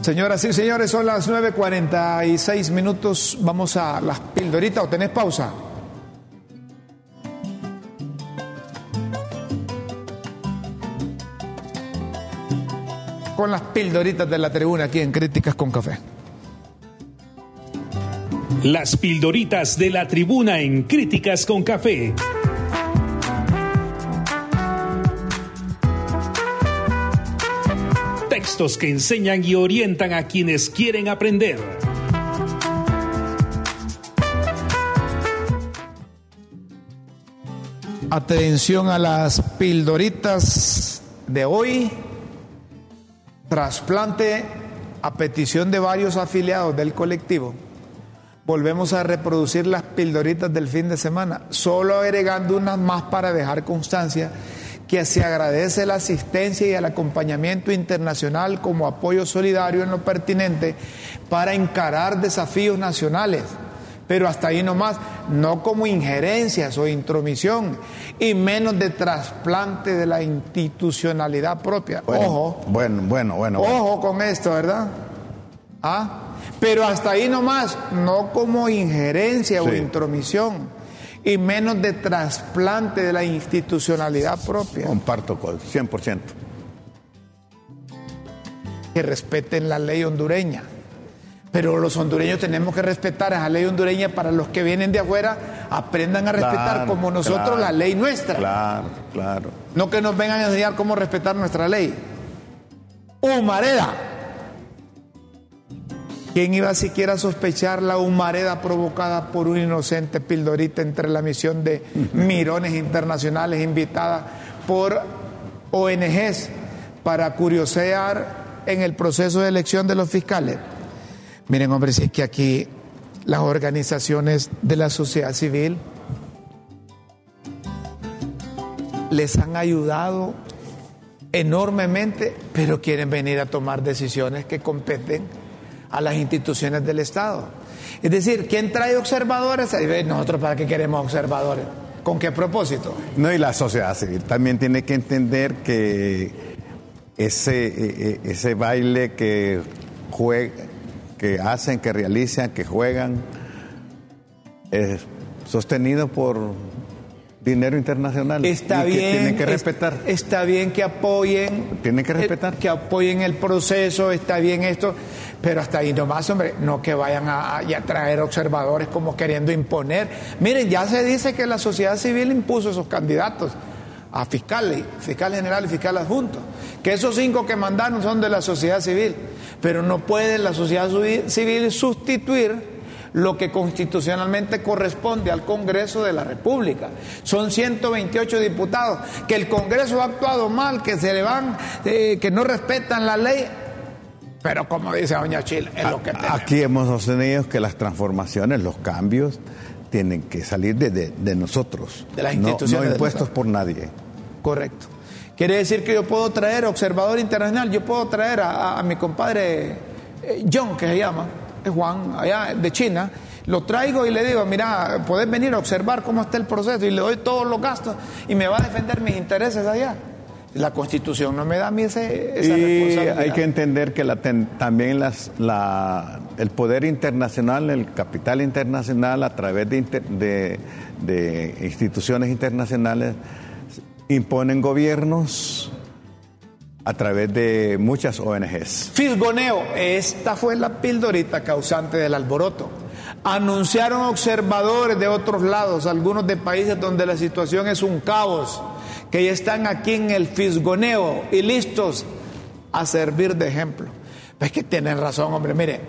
Señoras y señores, son las nueve cuarenta y seis minutos. Vamos a las pildoritas. ¿O tenés pausa? Con las pildoritas de la tribuna aquí en Críticas con Café. Las pildoritas de la tribuna en Críticas con Café. Textos que enseñan y orientan a quienes quieren aprender. Atención a las pildoritas de hoy. Trasplante a petición de varios afiliados del colectivo. Volvemos a reproducir las pildoritas del fin de semana, solo agregando unas más para dejar constancia que se agradece la asistencia y el acompañamiento internacional como apoyo solidario en lo pertinente para encarar desafíos nacionales, pero hasta ahí nomás, no como injerencias o intromisión, y menos de trasplante de la institucionalidad propia. Bueno, ojo, bueno, bueno, bueno. Ojo con esto, ¿verdad? ¿Ah? Pero hasta ahí nomás, no como injerencia sí. o intromisión, y menos de trasplante de la institucionalidad propia. Comparto con cien por ciento. Que respeten la ley hondureña. Pero los hondureños tenemos que respetar esa ley hondureña. Para los que vienen de afuera, aprendan a respetar claro, como nosotros claro, la ley nuestra. Claro, claro. No que nos vengan a enseñar cómo respetar nuestra ley. Humareda. ¿Quién iba siquiera a sospechar la humareda provocada por un inocente pildorita entre la misión de mirones internacionales invitada por O N Ges para curiosear en el proceso de elección de los fiscales? Miren, hombre, si es que aquí las organizaciones de la sociedad civil les han ayudado enormemente, pero quieren venir a tomar decisiones que competen a las instituciones del Estado. Es decir, ¿quién trae observadores? Nosotros, ¿para qué queremos observadores? ¿Con qué propósito? No, y la sociedad civil también tiene que entender que ese, ese baile que juega, que hacen, que realizan, que juegan, eh, sostenido por dinero internacional. Está bien, que tienen que respetar. Es, está bien que apoyen. Tienen que respetar. Eh, que apoyen el proceso, está bien esto, pero hasta ahí nomás, hombre, no que vayan a, a, a traer observadores como queriendo imponer. Miren, ya se dice que la sociedad civil impuso esos candidatos a fiscales, fiscal general y fiscal adjunto, que esos cinco que mandaron son de la sociedad civil, pero no puede la sociedad civil sustituir lo que constitucionalmente corresponde al Congreso de la República. Son ciento veintiocho diputados, que el Congreso ha actuado mal, que se le van, eh, que no respetan la ley, pero como dice doña Chila, es lo que tenemos. Aquí hemos sostenido que las transformaciones, los cambios, tienen que salir de, de, de nosotros, de las instituciones, no, no impuestos por nadie. Correcto. Quiere decir que yo puedo traer observador internacional, yo puedo traer a, a, a mi compadre John, que se llama, es Juan, allá de China, lo traigo y le digo, mira, podés venir a observar cómo está el proceso, y le doy todos los gastos y me va a defender mis intereses allá. La Constitución no me da a mí ese, esa y responsabilidad. Hay que entender que la ten, también las, la, el poder internacional, el capital internacional, a través de, inter, de, de instituciones internacionales, imponen gobiernos a través de muchas O N Ges. Fisgoneo, esta fue la pildorita causante del alboroto. Anunciaron observadores de otros lados, algunos de países donde la situación es un caos, que ya están aquí en el fisgoneo y listos a servir de ejemplo. Pues que tienen razón, hombre. Mire,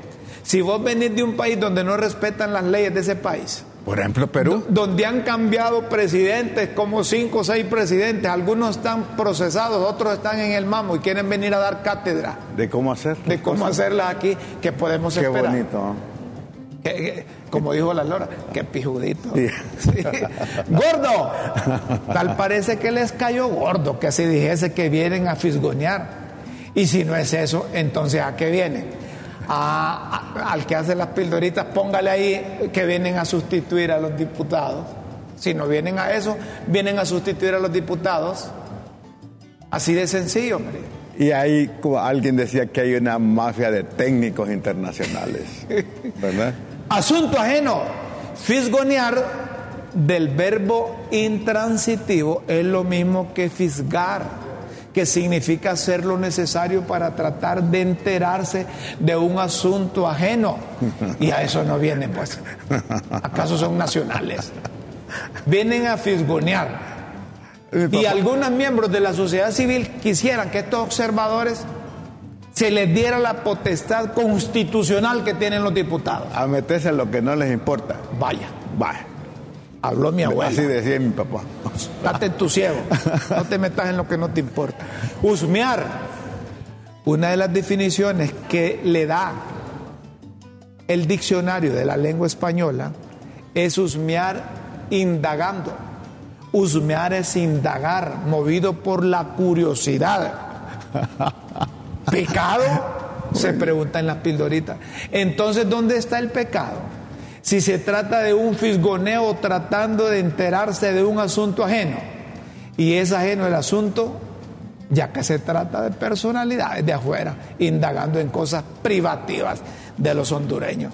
si vos venís de un país donde no respetan las leyes de ese país, por ejemplo, Perú, do- donde han cambiado presidentes, como cinco o seis presidentes, algunos están procesados, otros están en el mamo y quieren venir a dar cátedra de cómo hacerlas, de cómo hacerlas aquí, que podemos Qué esperar. Qué bonito, ¿no? Que, que, como dijo la Lora, qué pijudito. Sí. Sí. ¡Gordo! Tal parece que les cayó gordo que se dijese que vienen a fisgonear. Y si no es eso, entonces ¿a qué vienen? A, a, al que hace las pildoritas, póngale ahí que vienen a sustituir a los diputados. Si no vienen a eso, vienen a sustituir a los diputados. Así de sencillo, hombre. Y ahí alguien decía que hay una mafia de técnicos internacionales, ¿verdad? Asunto ajeno. Fisgonear, del verbo intransitivo, es lo mismo que fisgar, que significa hacer lo necesario para tratar de enterarse de un asunto ajeno. Y a eso no vienen, pues. ¿Acaso son nacionales? Vienen a fisgonear. Y algunos miembros de la sociedad civil quisieran que estos observadores se les diera la potestad constitucional que tienen los diputados. A meterse en lo que no les importa. Vaya, vaya. Habló mi abuela. Así decía mi papá. Date en tu ciego. No te metas en lo que no te importa. Husmear. Una de las definiciones que le da el diccionario de la lengua española es husmear indagando. Husmear es indagar, movido por la curiosidad. ¿Pecado? Se pregunta en las pildoritas. Entonces, ¿dónde está el pecado? Si se trata de un fisgoneo tratando de enterarse de un asunto ajeno, y es ajeno el asunto, ya que se trata de personalidades de afuera, indagando en cosas privativas de los hondureños.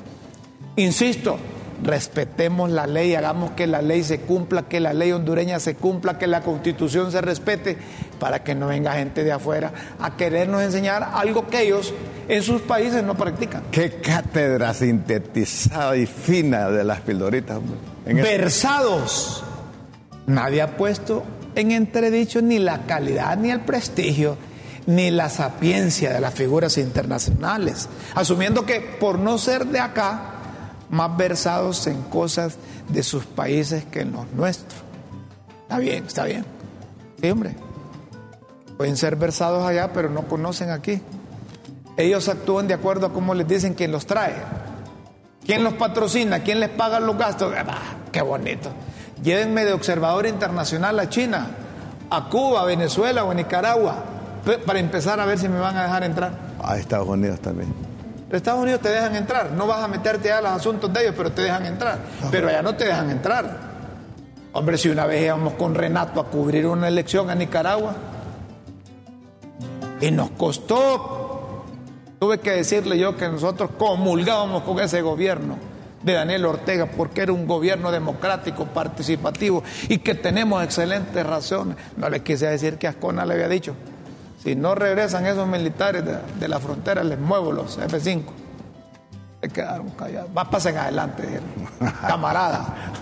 Insisto, respetemos la ley, hagamos que la ley se cumpla, que la ley hondureña se cumpla, que la Constitución se respete, para que no venga gente de afuera a querernos enseñar algo que ellos en sus países no practican. Qué cátedra sintetizada y fina de las pildoritas, hombre. Versados. Este... Nadie ha puesto en entredicho ni la calidad, ni el prestigio, ni la sapiencia de las figuras internacionales, asumiendo que por no ser de acá, más versados en cosas de sus países que en los nuestros. Está bien, está bien. Sí, hombre. Pueden ser versados allá, pero no conocen aquí. Ellos actúan de acuerdo a cómo les dicen quién los trae, quién los patrocina, quién les paga los gastos. ¡Ah, qué bonito! Llévenme de observador internacional a China, a Cuba, a Venezuela o a Nicaragua, para empezar a ver si me van a dejar entrar. A Estados Unidos también. Pero Estados Unidos te dejan entrar. No vas a meterte a los asuntos de ellos, pero te dejan entrar. Pero allá no te dejan entrar. Hombre, si una vez íbamos con Renato a cubrir una elección a Nicaragua, y nos costó, tuve que decirle yo que nosotros comulgábamos con ese gobierno de Daniel Ortega porque era un gobierno democrático, participativo y que tenemos excelentes razones. No le quise decir que Ascona le había dicho, si no regresan esos militares de, de la frontera les muevo los efe cinco. Se quedaron callados. Va, pasen adelante, dijeron. Camarada.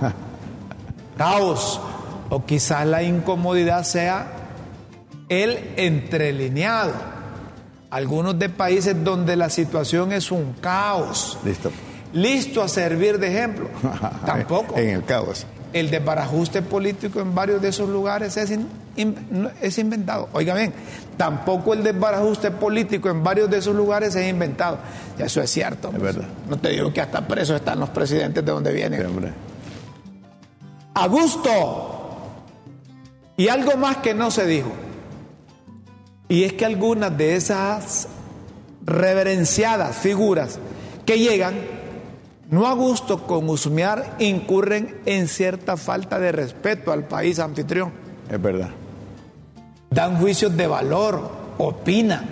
Caos. O quizás la incomodidad sea el entrelineado. Algunos de países donde la situación es un caos. Listo. Listo a servir de ejemplo. Tampoco. En el caos. El desbarajuste político en varios de esos lugares es, in, in, es inventado. Oiga bien, tampoco el desbarajuste político en varios de esos lugares es inventado. Y eso es cierto. Pues. Es verdad. No te digo que hasta presos están los presidentes de donde vienen. Sí, hombre. A gusto. Y algo más que no se dijo. Y es que algunas de esas reverenciadas figuras que llegan, no a gusto con husmear, incurren en cierta falta de respeto al país anfitrión. Es verdad. Dan juicios de valor, opinan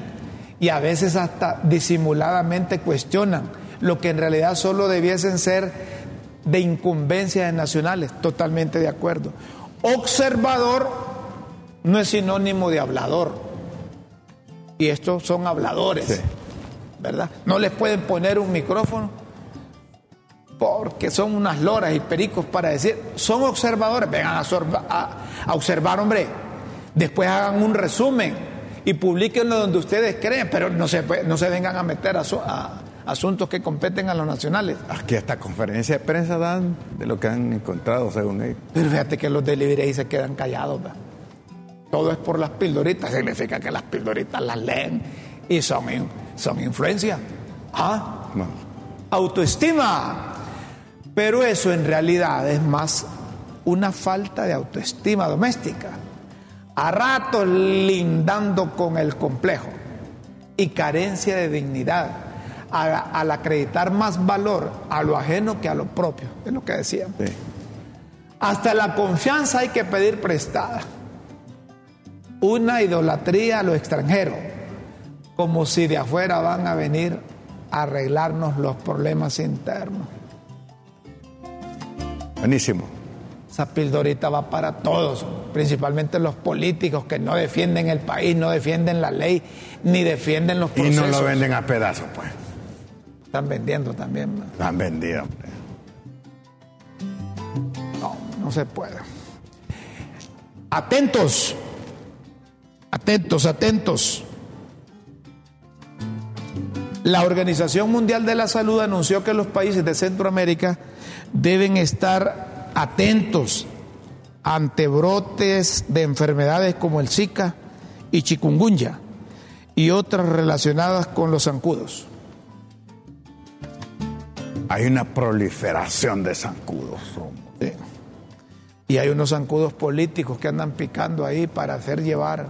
y a veces hasta disimuladamente cuestionan lo que en realidad solo debiesen ser de incumbencias nacionales. Totalmente de acuerdo. Observador no es sinónimo de hablador. Y estos son habladores, sí. ¿Verdad? No les pueden poner un micrófono porque son unas loras y pericos para decir, son observadores. Vengan a, sorba, a, a observar, hombre. Después hagan un resumen y publiquenlo donde ustedes creen, pero no se, no se vengan a meter a, a asuntos que competen a los nacionales. Aquí hasta conferencia de prensa dan de lo que han encontrado, según ellos. Pero fíjate que los de Libre ahí se quedan callados, ¿verdad? Todo es por las pildoritas, significa que las pildoritas las leen y son, son influencia. ¿Ah? No. Autoestima. Pero eso en realidad es más una falta de autoestima doméstica. A ratos lindando con el complejo y carencia de dignidad al, al acreditar más valor a lo ajeno que a lo propio. Es lo que decían. Sí. Hasta la confianza hay que pedir prestada. Una idolatría a lo extranjero, como si de afuera van a venir a arreglarnos los problemas internos. Buenísimo. Esa pildorita va para todos, principalmente los políticos que no defienden el país, no defienden la ley, ni defienden los procesos. Y no lo venden a pedazos, pues. Están vendiendo también, ¿no? Están vendidos. No, no se puede. Atentos, atentos, atentos. La Organización Mundial de la Salud anunció que los países de Centroamérica deben estar atentos ante brotes de enfermedades como el Zika y chikungunya y otras relacionadas con los zancudos. Hay una proliferación de zancudos. Sí. Y hay unos zancudos políticos que andan picando ahí para hacer llevar,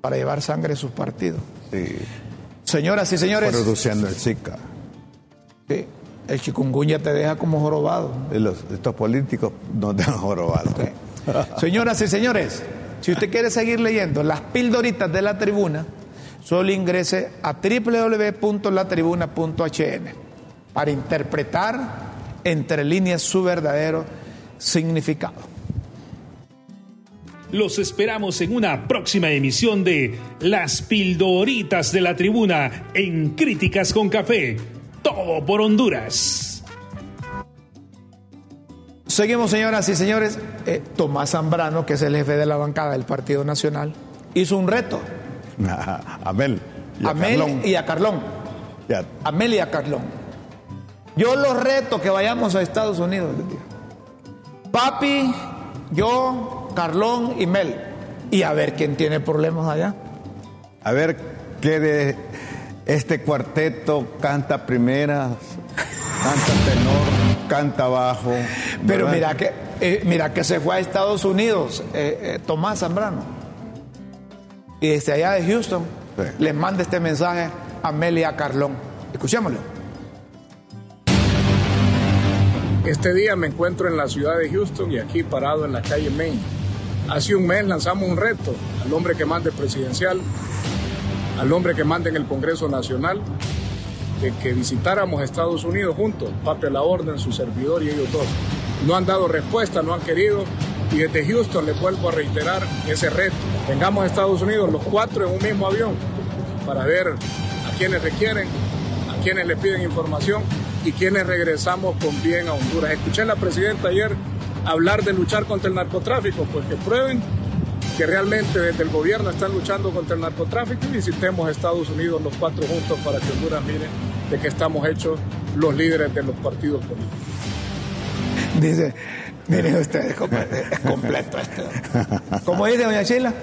para llevar sangre a sus partidos. Sí. Señoras y señores. Produciendo el Zika. Sí, el chikungunya te deja como jorobado. Los, estos políticos nos dejan jorobados. Sí. Señoras y señores, si usted quiere seguir leyendo las pildoritas de La Tribuna, solo ingrese a doble u doble u doble u punto la tribuna punto h n para interpretar entre líneas su verdadero significado. Los esperamos en una próxima emisión de Las Pildoritas de la Tribuna en Críticas con Café. Todo por Honduras. Seguimos, señoras y señores. Eh, Tomás Zambrano, que es el jefe de la bancada del Partido Nacional, hizo un reto. A Mel y a, a Mel Carlón. Y a Carlón. Yeah. A Mel y a Carlón. Yo los reto que vayamos a Estados Unidos. Papi, yo... Carlón y Mel, y a ver quién tiene problemas allá. A ver qué de este cuarteto canta primeras, canta tenor, canta bajo. Pero mira que, eh, mira que se fue a Estados Unidos eh, eh, Tomás Zambrano, y desde allá de Houston sí. Les manda este mensaje a Mel y a Carlón. Escuchémoslo. Este día me encuentro en la ciudad de Houston y aquí parado en la calle Main. Hace un mes lanzamos un reto al hombre que mande presidencial, al hombre que mande en el Congreso Nacional, de que visitáramos Estados Unidos juntos, Papi a la Orden, su servidor y ellos dos. No han dado respuesta, no han querido, y desde Houston les vuelvo a reiterar ese reto. Vengamos a Estados Unidos los cuatro en un mismo avión para ver a quienes requieren, a quienes les piden información y quienes regresamos con bien a Honduras. Escuché a la presidenta ayer hablar de luchar contra el narcotráfico, pues que prueben que realmente desde el gobierno están luchando contra el narcotráfico y visitemos a Estados Unidos los cuatro juntos para que Honduras mire de que estamos hechos los líderes de los partidos políticos. Dice, miren ustedes, es completo esto. Como dice doña Sheila,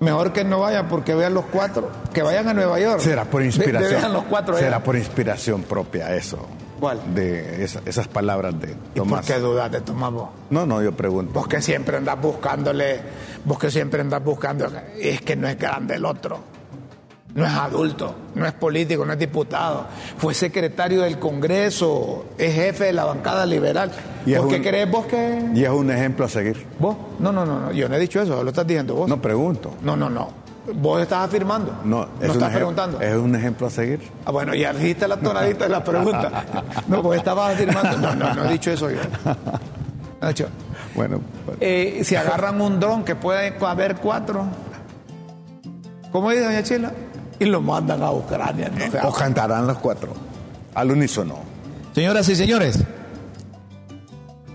mejor que no vayan porque vean los cuatro, que vayan a Nueva York. Será por inspiración. De, de vean los cuatro. Será por inspiración propia eso. ¿Cuál? De esa, esas palabras de Tomás. ¿Y por qué dudas de Tomás vos? No, no, yo pregunto. Vos que siempre andás buscándole, vos que siempre andás buscando, es que no es grande el otro, no es adulto, no es político, no es diputado, fue secretario del Congreso, es jefe de la bancada liberal. ¿Por qué crees vos que...? Y es un ejemplo a seguir. ¿Vos? No, no, no, no, yo no he dicho eso, lo estás diciendo vos. No, pregunto. No, no, no, vos estás afirmando, no, es no estás ejemplo, preguntando. Es un ejemplo a seguir. Ah, bueno, ya dijiste la tonadita de la pregunta. No, vos estabas afirmando. No, no, no he dicho eso yo. No he dicho. Bueno. Pues. Eh, si agarran un dron que puede haber cuatro, ¿cómo dice doña Chila? Y lo mandan a Ucrania. ¿No? O sea, o cantarán los cuatro, al unísono. Señoras y señores,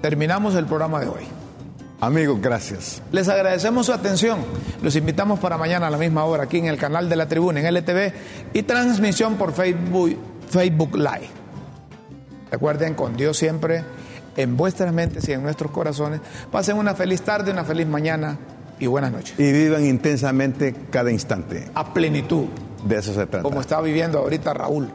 terminamos el programa de hoy. Amigos, gracias. Les agradecemos su atención. Los invitamos para mañana a la misma hora aquí en el canal de La Tribuna, en L T V y transmisión por Facebook, Facebook Live. Recuerden, con Dios siempre, en vuestras mentes y en nuestros corazones. Pasen una feliz tarde, una feliz mañana y buenas noches. Y vivan intensamente cada instante. A plenitud. De eso se trata. Como está viviendo ahorita Raúl.